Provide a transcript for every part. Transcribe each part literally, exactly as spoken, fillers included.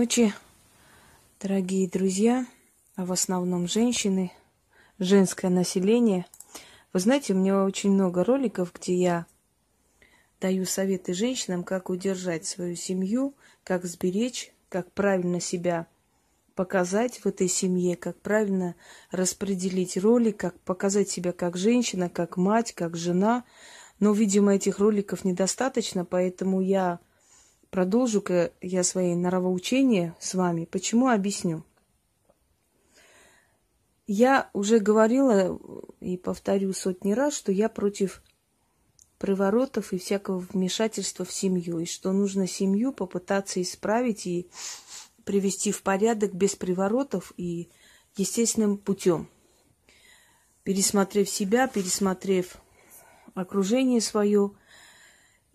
ночи, дорогие друзья, а в основном женщины, женское население. Вы знаете, у меня очень много роликов, где я даю советы женщинам, как удержать свою семью, как сберечь, как правильно себя показать в этой семье, как правильно распределить роли, как показать себя как женщина, как мать, как жена. Но, видимо, этих роликов недостаточно, поэтому я продолжу-ка я свои норовоучения с вами. Почему? Объясню. Я уже говорила и повторю сотни раз, что я против приворотов и всякого вмешательства в семью, и что нужно семью попытаться исправить и привести в порядок без приворотов и естественным путем. Пересмотрев себя, пересмотрев окружение свое,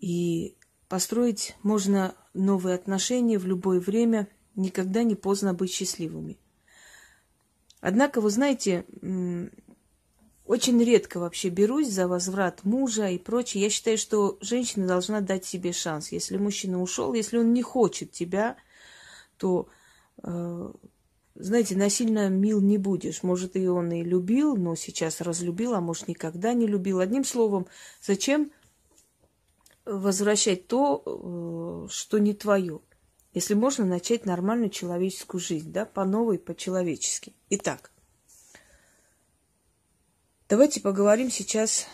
и построить можно новые отношения в любое время, никогда не поздно быть счастливыми. Однако, вы знаете, очень редко вообще берусь за возврат мужа и прочее. Я считаю, что женщина должна дать себе шанс. Если мужчина ушел, если он не хочет тебя, то, знаете, насильно мил не будешь. Может, и он и любил, но сейчас разлюбил, а может, никогда не любил. Одним словом, зачем возвращать то, что не твое, если можно начать нормальную человеческую жизнь, да, по новой, по-человечески. Итак, давайте поговорим сейчас.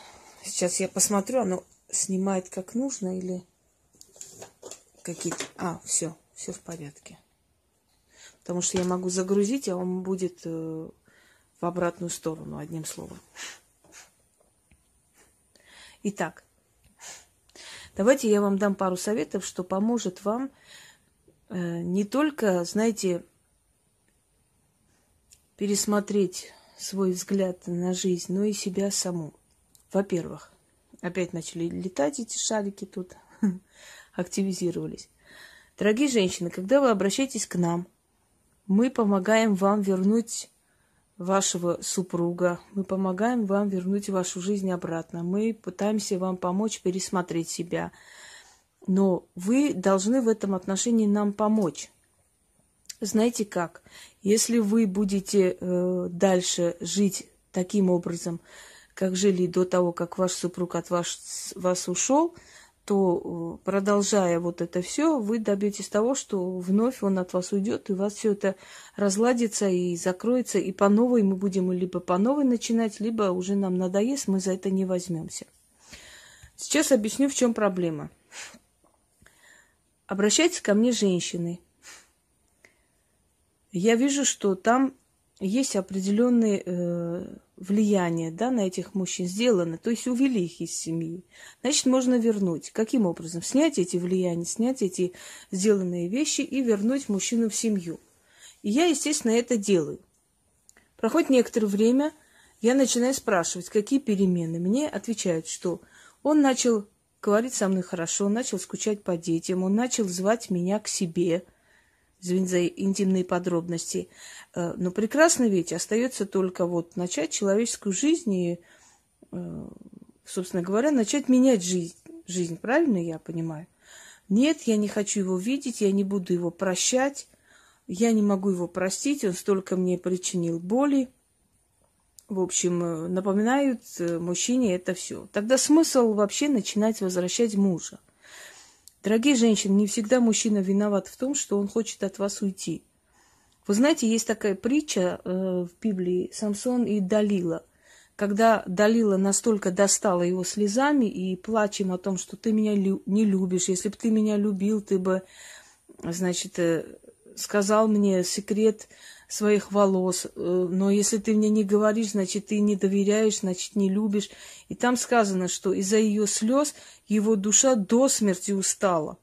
Сейчас я посмотрю, оно снимает как нужно или какие-то... А, все, все в порядке. Потому что я могу загрузить, а он будет в обратную сторону, одним словом. Итак, давайте я вам дам пару советов, что поможет вам не только, знаете, пересмотреть свой взгляд на жизнь, но и себя саму. Во-первых, опять начали летать эти шарики тут, активизировались. Дорогие женщины, когда вы обращаетесь к нам, мы помогаем вам вернуть вашего супруга, мы помогаем вам вернуть вашу жизнь обратно, мы пытаемся вам помочь пересмотреть себя. Но вы должны в этом отношении нам помочь. Знаете как? Если вы будете э, дальше жить таким образом, как жили до того, как ваш супруг от вас, вас ушел, то, э, продолжая вот это все, вы добьетесь того, что вновь он от вас уйдет, и у вас все это разладится и закроется, и по новой мы будем либо по новой начинать, либо уже нам надоест, мы за это не возьмемся. Сейчас объясню, в чем проблема. Обращаются ко мне женщины. Я вижу, что там есть определенные э, влияния, да, на этих мужчин сделаны, то есть увели их из семьи. Значит, можно вернуть. Каким образом? Снять эти влияния, снять эти сделанные вещи и вернуть мужчину в семью. И я, естественно, это делаю. Проходит некоторое время, я начинаю спрашивать, какие перемены. Мне отвечают, что он начал говорить со мной хорошо, он начал скучать по детям, он начал звать меня к себе. Извините за интимные подробности. Но прекрасно ведь остается только вот начать человеческую жизнь и, собственно говоря, начать менять жизнь. Жизнь, правильно я понимаю? Нет, я не хочу его видеть, я не буду его прощать, я не могу его простить, он столько мне причинил боли. В общем, напоминают мужчине это все. Тогда смысл вообще начинать возвращать мужа. Дорогие женщины, не всегда мужчина виноват в том, что он хочет от вас уйти. Вы знаете, есть такая притча в Библии «Самсон и Далила». Когда Далила настолько достала его слезами и плачем о том, что ты меня не любишь, если бы ты меня любил, ты бы, значит, сказал мне секрет своих волос, но если ты мне не говоришь, значит, ты не доверяешь, значит, не любишь. И там сказано, что из-за ее слез его душа до смерти устала.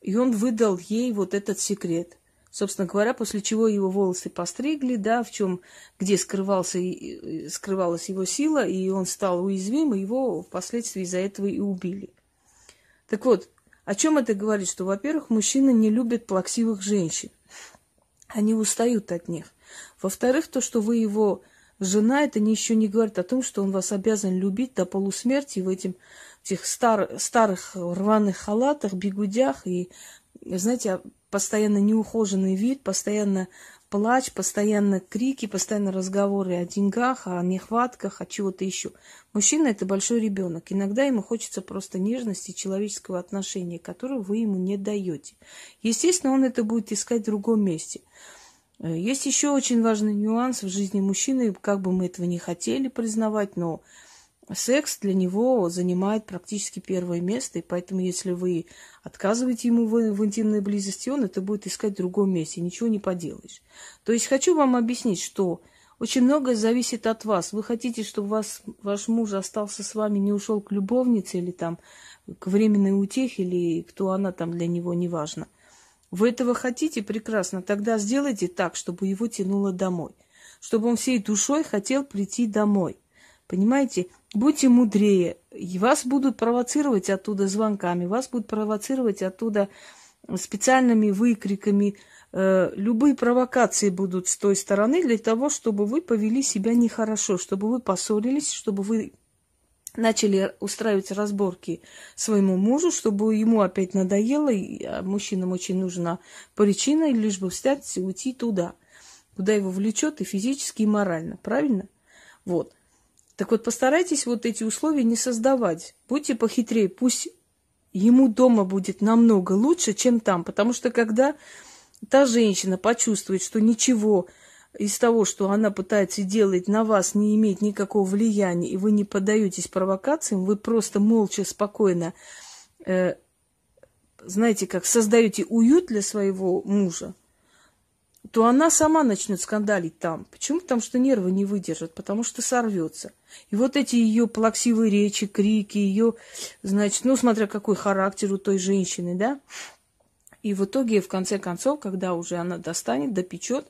И он выдал ей вот этот секрет. Собственно говоря, после чего его волосы постригли, да, в чем, где скрывался, скрывалась его сила, и он стал уязвим, и его впоследствии из-за этого и убили. Так вот, о чем это говорит? Что, во-первых, мужчины не любят плаксивых женщин. Они устают от них. Во-вторых, то, что вы его жена, это еще не говорит о том, что он вас обязан любить до полусмерти в, этим, в этих стар, старых рваных халатах, бигудях и, знаете, постоянно неухоженный вид, постоянно плач, постоянно крики, постоянно разговоры о деньгах, о нехватках, о чего-то еще. Мужчина – это большой ребенок. Иногда ему хочется просто нежности, человеческого отношения, которого вы ему не даете. Естественно, он это будет искать в другом месте. Есть еще очень важный нюанс в жизни мужчины, как бы мы этого не хотели признавать, но секс для него занимает практически первое место, и поэтому, если вы отказываете ему в, в интимной близости, он это будет искать в другом месте, ничего не поделаешь. То есть хочу вам объяснить, что очень многое зависит от вас. Вы хотите, чтобы вас, ваш муж остался с вами, не ушел к любовнице или там, к временной утехе, или кто она там для него, неважно. Вы этого хотите? Прекрасно. Тогда сделайте так, чтобы его тянуло домой, чтобы он всей душой хотел прийти домой. Понимаете? Будьте мудрее. И вас будут провоцировать оттуда звонками, вас будут провоцировать оттуда специальными выкриками. Любые провокации будут с той стороны для того, чтобы вы повели себя нехорошо, чтобы вы поссорились, чтобы вы начали устраивать разборки своему мужу, чтобы ему опять надоело, и мужчинам очень нужна причина, лишь бы встать и уйти туда, куда его влечет и физически, и морально. Правильно? Вот. Так вот, постарайтесь вот эти условия не создавать. Будьте похитрее. Пусть ему дома будет намного лучше, чем там. Потому что когда та женщина почувствует, что ничего из того, что она пытается делать, на вас не имеет никакого влияния, и вы не поддаетесь провокациям, вы просто молча, спокойно, э, знаете, как создаете уют для своего мужа, то она сама начнет скандалить там. Почему? Потому что нервы не выдержат, потому что сорвется. И вот эти ее плаксивые речи, крики, ее, значит, ну, смотря какой характер у той женщины, да. И в итоге, в конце концов, когда уже она достанет, допечет,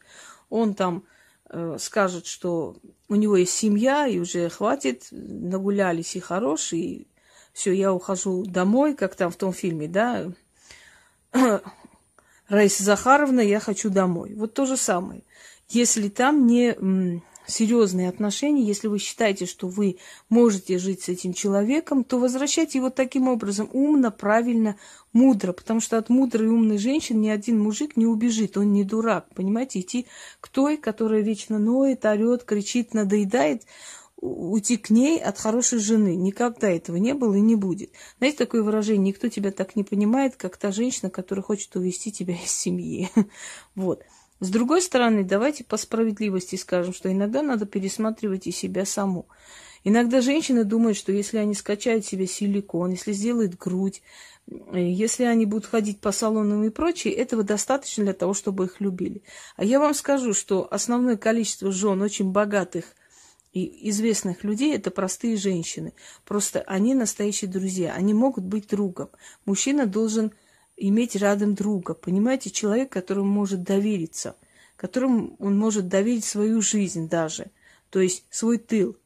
он там э, скажет, что у него есть семья, и уже хватит, нагулялись и хорош, и все, я ухожу домой, как там в том фильме, да, Раиса Захаровна, я хочу домой. Вот то же самое. Если там не серьезные отношения, если вы считаете, что вы можете жить с этим человеком, то возвращайте его таким образом умно, правильно, мудро. Потому что от мудрой и умной женщины ни один мужик не убежит. Он не дурак. Понимаете, идти к той, которая вечно ноет, орет, кричит, надоедает, уйти к ней от хорошей жены. Никогда этого не было и не будет. Знаете, такое выражение: никто тебя так не понимает, как та женщина, которая хочет увести тебя из семьи. Вот. С другой стороны, давайте по справедливости скажем, что иногда надо пересматривать и себя саму. Иногда женщины думают, что если они скачают себе силикон, если сделают грудь, если они будут ходить по салонам и прочее, этого достаточно для того, чтобы их любили. А я вам скажу, что основное количество жен очень богатых и известных людей – это простые женщины. Просто они настоящие друзья, они могут быть другом. Мужчина должен иметь рядом друга, понимаете, человек, которому может довериться, которому он может доверить свою жизнь даже, то есть свой тыл.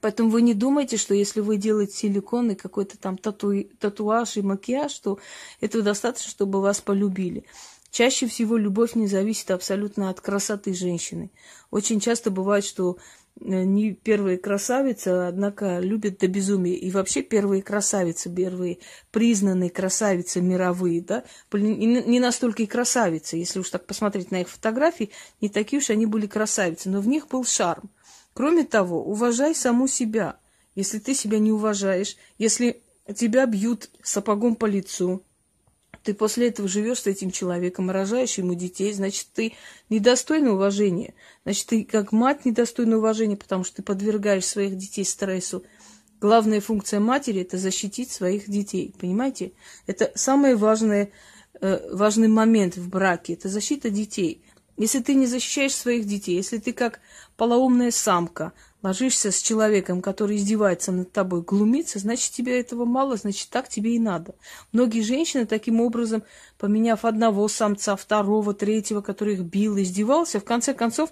Поэтому вы не думайте, что если вы делаете силикон и какой-то там тату... татуаж и макияж, то этого достаточно, чтобы вас полюбили. Чаще всего любовь не зависит абсолютно от красоты женщины. Очень часто бывает, что не первые красавицы, однако любят до безумия. И вообще первые красавицы, первые признанные красавицы мировые, да, не настолько и красавицы, если уж так посмотреть на их фотографии, не такие уж они были красавицы, но в них был шарм. Кроме того, уважай саму себя. Если ты себя не уважаешь, если тебя бьют сапогом по лицу, ты после этого живешь с этим человеком, рожаешь ему детей, значит, ты недостойна уважения. Значит, ты как мать недостойна уважения, потому что ты подвергаешь своих детей стрессу. Главная функция матери – это защитить своих детей, понимаете? Это самый важный, важный момент в браке – это защита детей. Если ты не защищаешь своих детей, если ты как полоумная самка ложишься с человеком, который издевается над тобой, глумится, значит, тебе этого мало, значит, так тебе и надо. Многие женщины таким образом, поменяв одного самца, второго, третьего, который их бил, издевался, в конце концов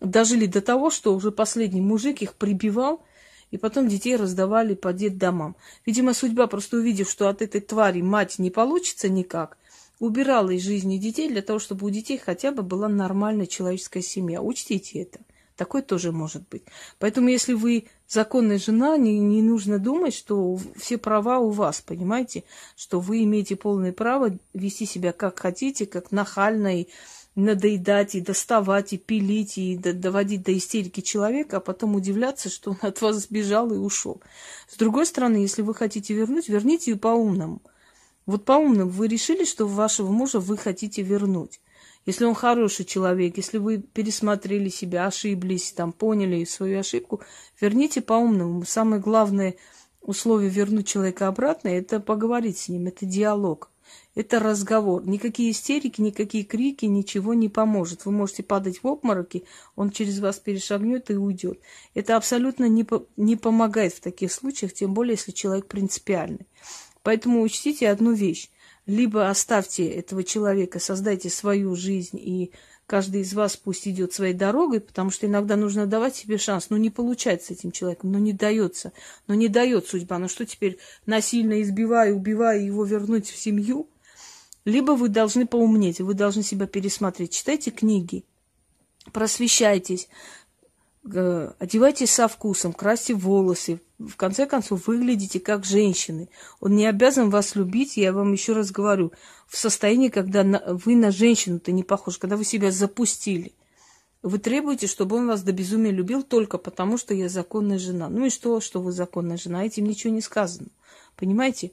дожили до того, что уже последний мужик их прибивал, и потом детей раздавали по детдомам. Видимо, судьба, просто увидев, что от этой твари мать не получится никак, убирала из жизни детей для того, чтобы у детей хотя бы была нормальная человеческая семья. Учтите это. Такое тоже может быть. Поэтому, если вы законная жена, не, не нужно думать, что все права у вас, понимаете? Что вы имеете полное право вести себя как хотите, как нахально, и надоедать, и доставать, и пилить, и доводить до истерики человека, а потом удивляться, что он от вас сбежал и ушел. С другой стороны, если вы хотите вернуть, верните ее по-умному. Вот по-умному вы решили, что вашего мужа вы хотите вернуть. Если он хороший человек, если вы пересмотрели себя, ошиблись, там, поняли свою ошибку, верните по-умному. Самое главное условие вернуть человека обратно – это поговорить с ним, это диалог, это разговор. Никакие истерики, никакие крики, ничего не поможет. Вы можете падать в обмороки, он через вас перешагнет и уйдет. Это абсолютно не, по- не помогает в таких случаях, тем более, если человек принципиальный. Поэтому учтите одну вещь. Либо оставьте этого человека, создайте свою жизнь, и каждый из вас пусть идет своей дорогой, потому что иногда нужно давать себе шанс. Ну, не получается с этим человеком, ну, не дается, ну, не дает судьба. Ну, что теперь, насильно избивая, убивая, его вернуть в семью? Либо вы должны поумнеть, вы должны себя пересмотреть. Читайте книги, просвещайтесь, одевайтесь со вкусом, красьте волосы. В конце концов, выглядите как женщины. Он не обязан вас любить, я вам еще раз говорю, в состоянии, когда вы на женщину-то не похожи, когда вы себя запустили. Вы требуете, чтобы он вас до безумия любил только потому, что я законная жена. Ну и что, что вы законная жена? Этим ничего не сказано. Понимаете?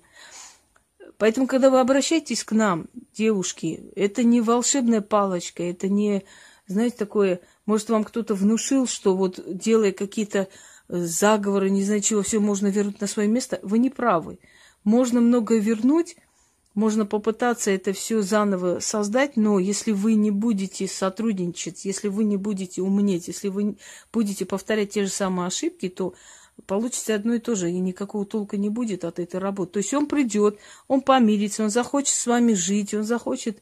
Поэтому, когда вы обращаетесь к нам, девушки, это не волшебная палочка, это не, знаете, такое... Может, вам кто-то внушил, что вот делая какие-то заговоры, не знаю чего, все можно вернуть на свое место. Вы не правы. Можно многое вернуть, можно попытаться это все заново создать, но если вы не будете сотрудничать, если вы не будете умнеть, если вы будете повторять те же самые ошибки, то получится одно и то же, и никакого толка не будет от этой работы. То есть он придет, он помирится, он захочет с вами жить, он захочет...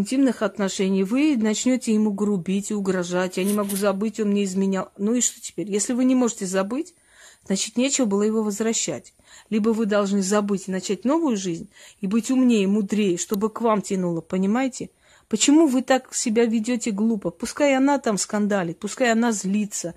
интимных отношений, вы начнете ему грубить и угрожать. Я не могу забыть, он мне изменял. Ну и что теперь? Если вы не можете забыть, значит, нечего было его возвращать. Либо вы должны забыть и начать новую жизнь, и быть умнее, мудрее, чтобы к вам тянуло, понимаете? Почему вы так себя ведете глупо? Пускай она там скандалит, пускай она злится,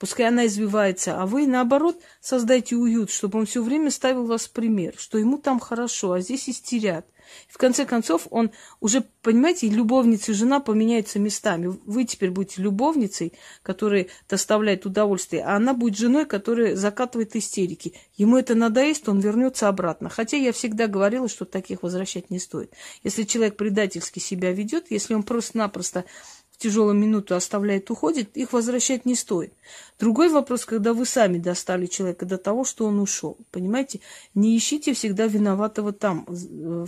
пускай она извивается, а вы, наоборот, создайте уют, чтобы он все время ставил вас в пример, что ему там хорошо, а здесь истерят. В конце концов, он уже, понимаете, любовница и жена поменяются местами. Вы теперь будете любовницей, которая доставляет удовольствие, а она будет женой, которая закатывает истерики. Ему это надоест, он вернется обратно. Хотя я всегда говорила, что таких возвращать не стоит. Если человек предательски себя ведет, если он просто-напросто в тяжелую минуту оставляет, уходит, их возвращать не стоит. Другой вопрос, когда вы сами достали человека до того, что он ушел. Понимаете, не ищите всегда виноватого там.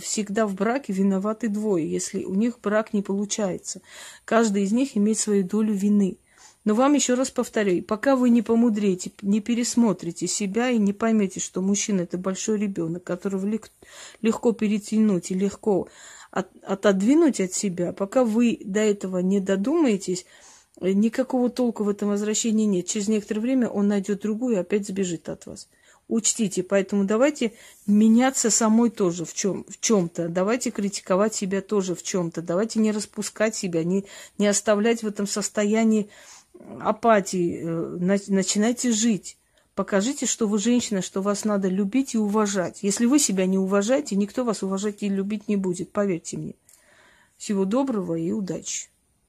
Всегда в браке виноваты двое, если у них брак не получается. Каждый из них имеет свою долю вины. Но вам еще раз повторяю, пока вы не помудреете, не пересмотрите себя и не поймете, что мужчина – это большой ребенок, которого легко перетянуть и легко От, отодвинуть от себя, пока вы до этого не додумаетесь, никакого толку в этом возвращении нет. Через некоторое время он найдет другую и опять сбежит от вас. Учтите, поэтому давайте меняться самой тоже в чем, в чем-то, давайте критиковать себя тоже в чем-то, давайте не распускать себя, не, не оставлять в этом состоянии апатии, начинайте жить. Покажите, что вы женщина, что вас надо любить и уважать. Если вы себя не уважаете, никто вас уважать и любить не будет, поверьте мне. Всего доброго и удачи.